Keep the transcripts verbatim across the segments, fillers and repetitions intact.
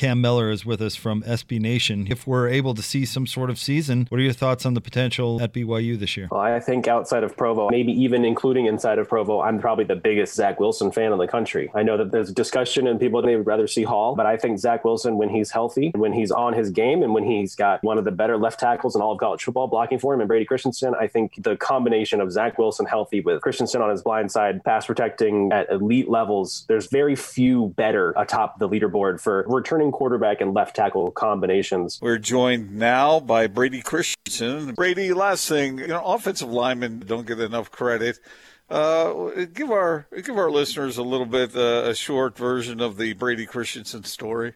Cam Miller is with us from S B Nation. If we're able to see some sort of season, what are your thoughts on the potential at B Y U this year? Well, I think outside of Provo, maybe even including inside of Provo, I'm probably the biggest Zach Wilson fan in the country. I know that there's discussion and people, they would rather see Hall, but I think Zach Wilson, when he's healthy, when he's on his game, and when he's got one of the better left tackles in all of college football blocking for him and Brady Christensen, I think the combination of Zach Wilson healthy with Christensen on his blind side, pass protecting at elite levels, there's very few better atop the leaderboard for returning quarterback and left tackle combinations. We're joined now by Brady Christensen. Brady, last thing, you know, offensive linemen don't get enough credit. Uh, give our give our listeners a little bit uh, a short version of the Brady Christensen story.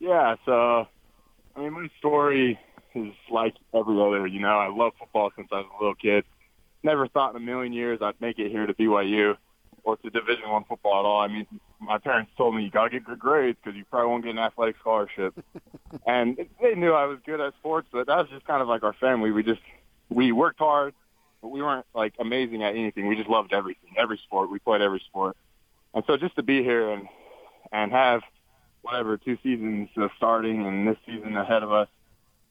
Yeah, so I mean, my story is like every other. You know, I love football since I was a little kid. Never thought in a million years I'd make it here to B Y U or to Division One football at all. I mean, my parents told me you gotta get good grades because you probably won't get an athletic scholarship. And they knew I was good at sports, but that was just kind of like our family. We just we worked hard. But we weren't, like, amazing at anything. We just loved everything, every sport. We played every sport. And so just to be here and and have, whatever, two seasons starting and this season ahead of us,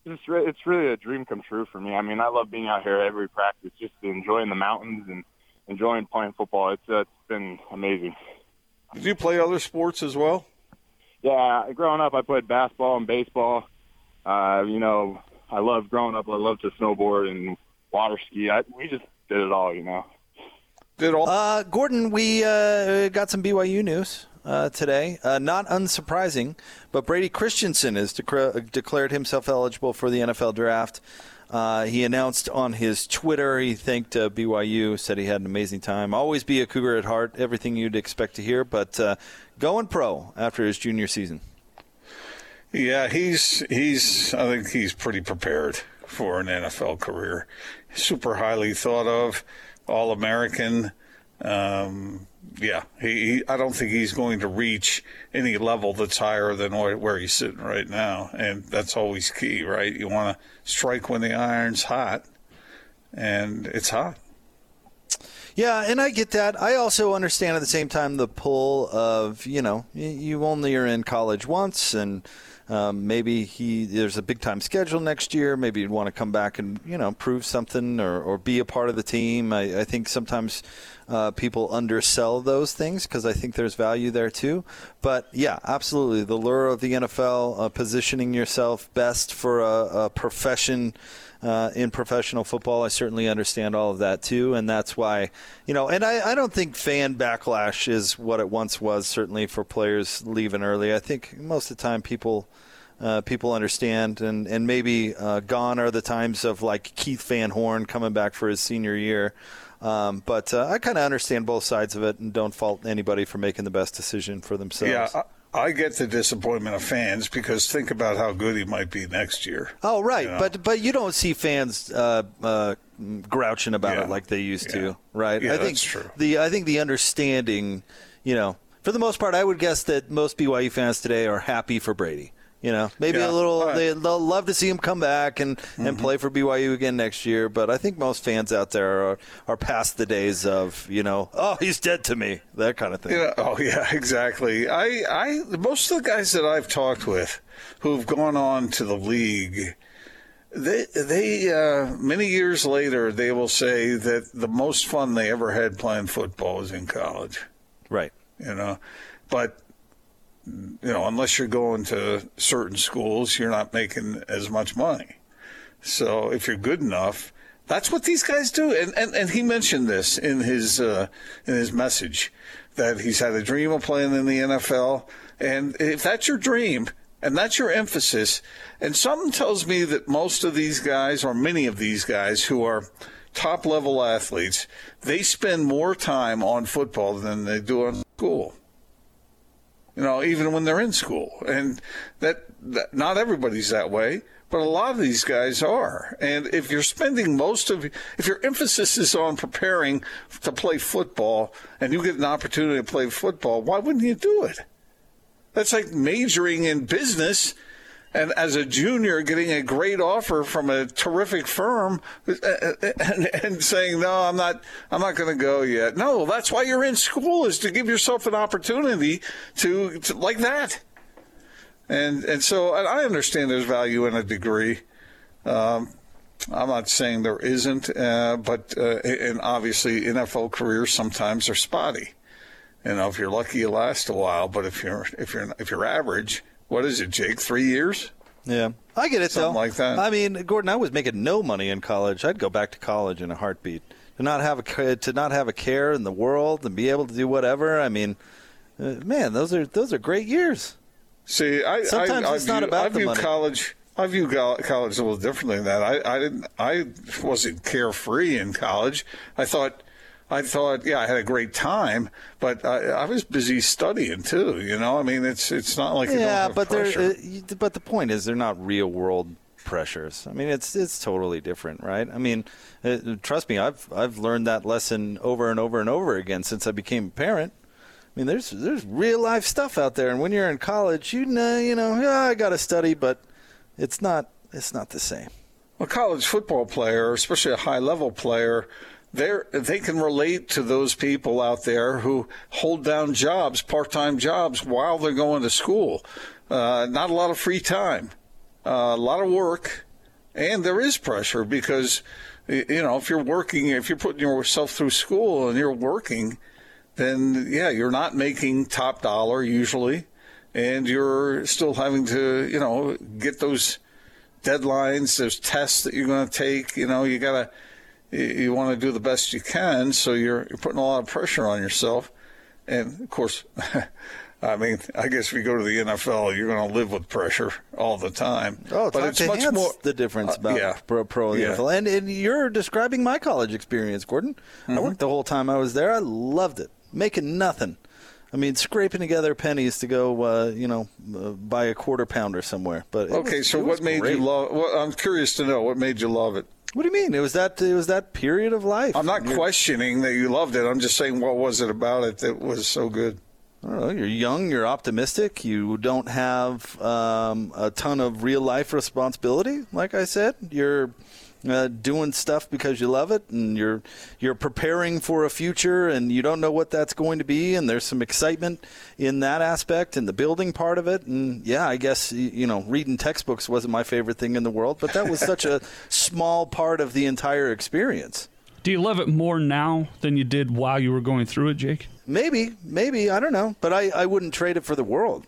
just re- it's really a dream come true for me. I mean, I love being out here every practice, just enjoying the mountains and enjoying playing football. It's uh, It's been amazing. Did you play other sports as well? Yeah, growing up I played basketball and baseball. Uh, you know, I loved growing up. I loved to snowboard and water ski. I, we just did it all, you know. Did all. Uh, Gordon, we uh, got some B Y U news uh, today. Uh, not unsurprising, but Brady Christensen has de- declared himself eligible for the N F L Draft. Uh, he announced on his Twitter, he thanked uh, B Y U, said he had an amazing time. Always be a Cougar at heart, everything you'd expect to hear, but uh, going pro after his junior season. Yeah, he's he's. I think he's pretty prepared for an N F L career. Super highly thought of, All-American. Um, yeah, he, he. I don't think he's going to reach any level that's higher than where, where he's sitting right now, and that's always key, right? You want to strike when the iron's hot, and it's hot. Yeah, and I get that. I also understand at the same time the pull of, you know, you only are in college once, and um, maybe he there's a big-time schedule next year. Maybe you'd want to come back and, you know, prove something or, or be a part of the team. I, I think sometimes uh, people undersell those things because I think there's value there too. But, yeah, absolutely. The lure of the N F L, uh, positioning yourself best for a, a profession Uh, in professional football, I certainly understand all of that too, and that's why, you know, and I, I don't think fan backlash is what it once was, certainly for players leaving early. I think most of the time people uh, people understand, and, and maybe uh, gone are the times of like Keith Van Horn coming back for his senior year. Um, but uh, I kind of understand both sides of it and don't fault anybody for making the best decision for themselves. Yeah, I- I get the disappointment of fans because think about how good he might be next year. Oh, right. You know? But but you don't see fans uh, uh, grouching about yeah. it like they used yeah. to, right? Yeah, I think that's true. The, I think the understanding, you know, for the most part, I would guess that most B Y U fans today are happy for Brady. You know, maybe yeah. a little right. – they'll love to see him come back and, mm-hmm. and play for B Y U again next year. But I think most fans out there are, are past the days of, you know, oh, he's dead to me, that kind of thing. Yeah. Oh, yeah, exactly. I, I most of the guys that I've talked with who've gone on to the league, they, they uh, many years later, they will say that the most fun they ever had playing football was in college. Right. You know, but – you know, unless you're going to certain schools, you're not making as much money. So if you're good enough, that's what these guys do. And and, and he mentioned this in his uh, in his message, that he's had a dream of playing in the N F L. And if that's your dream and that's your emphasis, and something tells me that most of these guys, or many of these guys who are top-level athletes, they spend more time on football than they do on school. You know, even when they're in school. And that, that not everybody's that way, but a lot of these guys are. And if you're spending most of – if your emphasis is on preparing to play football and you get an opportunity to play football, why wouldn't you do it? That's like majoring in business and as a junior getting a great offer from a terrific firm and, and saying, no, I'm not I'm not going to go yet. No, that's why you're in school, is to give yourself an opportunity to, to like that. And and so and I understand there's value in a degree. Um, I'm not saying there isn't, uh, but uh, and obviously N F L careers sometimes are spotty. You know, if you're lucky, you last a while. But if you're if you're if you're average, what is it, Jake? Three years? Yeah, I get it. Something though. Like that. I mean, Gordon, I was making no money in college. I'd go back to college in a heartbeat. To not have a to not have a care in the world and be able to do whatever. I mean, uh, man, those are those are great years. See, I sometimes I, I it's view, not about I the view money. College. I view college a little differently than that. I, I didn't. I wasn't carefree in college. I thought, I thought, yeah, I had a great time, but I, I was busy studying too. You know, I mean, it's it's not like you yeah, don't have but pressure. Uh, but the point is, they're not real world pressures. I mean, it's it's totally different, right? I mean, uh, trust me, I've I've learned that lesson over and over and over again since I became a parent. I mean, there's there's real life stuff out there, and when you're in college, you know, you know, oh, I got to study, but It's not it's not the same. A college football player, especially a high-level player, they they can relate to those people out there who hold down jobs, part-time jobs, while they're going to school. Uh, not a lot of free time, uh, a lot of work, and there is pressure because, you know, if you're working, if you're putting yourself through school and you're working, then, yeah, you're not making top dollar usually. And you're still having to, you know, get those deadlines, those tests that you're going to take. You know, you gotta, you, you want to do the best you can. So you're you're putting a lot of pressure on yourself. And of course, I mean, I guess if you go to the N F L, you're going to live with pressure all the time. Oh, but it's much more the difference about uh, yeah. pro, pro yeah. N F L. And and you're describing my college experience, Gordon. Mm-hmm. I worked the whole time I was there. I loved it, making nothing. I mean, scraping together pennies to go, uh, you know, uh, buy a quarter pounder somewhere. But okay, was, so what made great. you love? Well, I'm curious to know what made you love it. What do you mean? It was that it was that period of life. I'm not questioning that you loved it. I'm just saying, what was it about it that was so good? I don't know. You're young. You're optimistic. You don't have um, a ton of real life responsibility. Like I said, you're. Uh, doing stuff because you love it, and you're you're preparing for a future, and you don't know what that's going to be, and there's some excitement in that aspect and the building part of it. And yeah, I guess, you know, reading textbooks wasn't my favorite thing in the world, but that was such a small part of the entire experience. Do you love it more now than you did while you were going through it, Jake? Maybe, maybe, I don't know, but I, I wouldn't trade it for the world.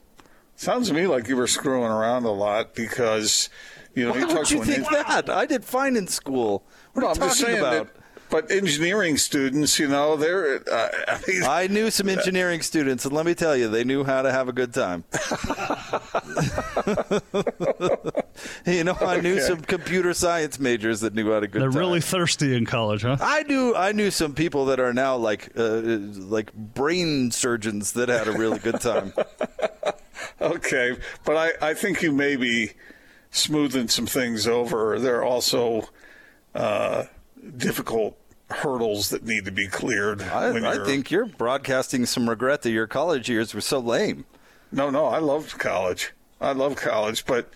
Sounds to me like you were screwing around a lot because... You know, Why would you think in- that? I did fine in school. What no, are you I'm talking about? That, but engineering students, you know, they're... Uh, I, mean, I knew some engineering that. students, and let me tell you, they knew how to have a good time. you know, okay. I knew some computer science majors that knew how to good they're time. They're really thirsty in college, huh? I knew I knew some people that are now like uh, like brain surgeons that had a really good time. Okay, but I, I think you may be... smoothing some things over. There are also uh, difficult hurdles that need to be cleared. I, I think you're broadcasting some regret that your college years were so lame. No, no, I loved college. I love college, but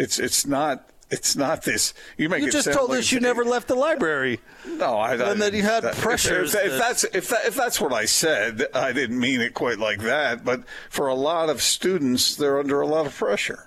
it's it's not it's not this. You make you it just told like us you never left the library. No, I. And I, that you had that, pressures. If, if, if that's if that, if that's what I said, I didn't mean it quite like that. But for a lot of students, they're under a lot of pressure.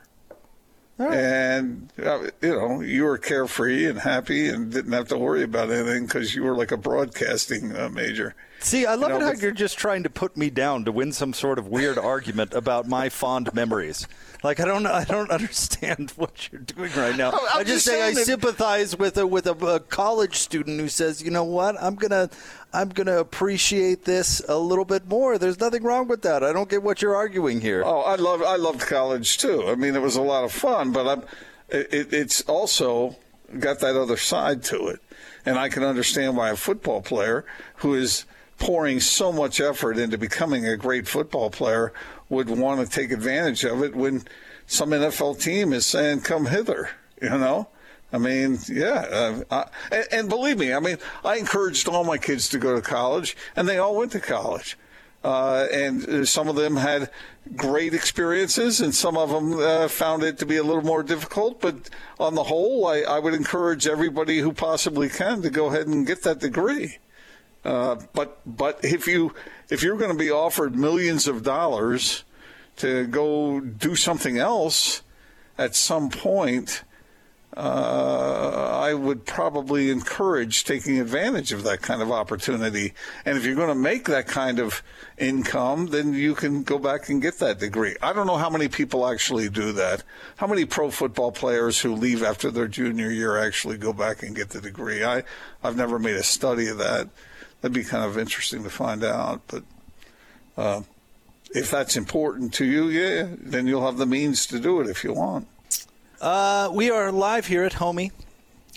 Right. And, uh, you know, you were carefree and happy and didn't have to worry about anything because you were like a broadcasting uh, major. See, I love you know, it how you're just trying to put me down to win some sort of weird argument about my fond memories. Like, I don't I don't understand what you're doing right now. I'm I just, just say I that... sympathize with a with a, a college student who says, you know what, I'm going to I'm going to appreciate this a little bit more. There's nothing wrong with that. I don't get what you're arguing here. Oh, I love I loved college, too. I mean, it was a lot of fun, but I'm, it, it's also got that other side to it. And I can understand why a football player who is pouring so much effort into becoming a great football player would want to take advantage of it when some N F L team is saying, come hither, you know? I mean, yeah. Uh, I, and, and believe me, I mean, I encouraged all my kids to go to college, and they all went to college. Uh, and some of them had great experiences, and some of them uh, found it to be a little more difficult. But on the whole, I, I would encourage everybody who possibly can to go ahead and get that degree. Uh, but but if you if you're going to be offered millions of dollars to go do something else at some point, uh, I would probably encourage taking advantage of that kind of opportunity. And if you're going to make that kind of income, then you can go back and get that degree. I don't know how many people actually do that. How many pro football players who leave after their junior year actually go back and get the degree? I, I've never made a study of that. That'd be kind of interesting to find out. But uh, if that's important to you, yeah, then you'll have the means to do it if you want. Uh, we are live here at Homey.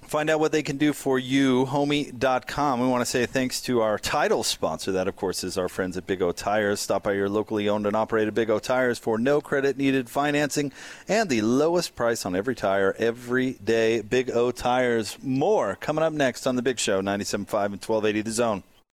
Find out what they can do for you, homey dot com. We want to say thanks to our title sponsor. That, of course, is our friends at Big O Tires. Stop by your locally owned and operated Big O Tires for no credit needed financing and the lowest price on every tire every day. Big O Tires. More coming up next on The Big Show, ninety-seven point five and twelve eighty The Zone.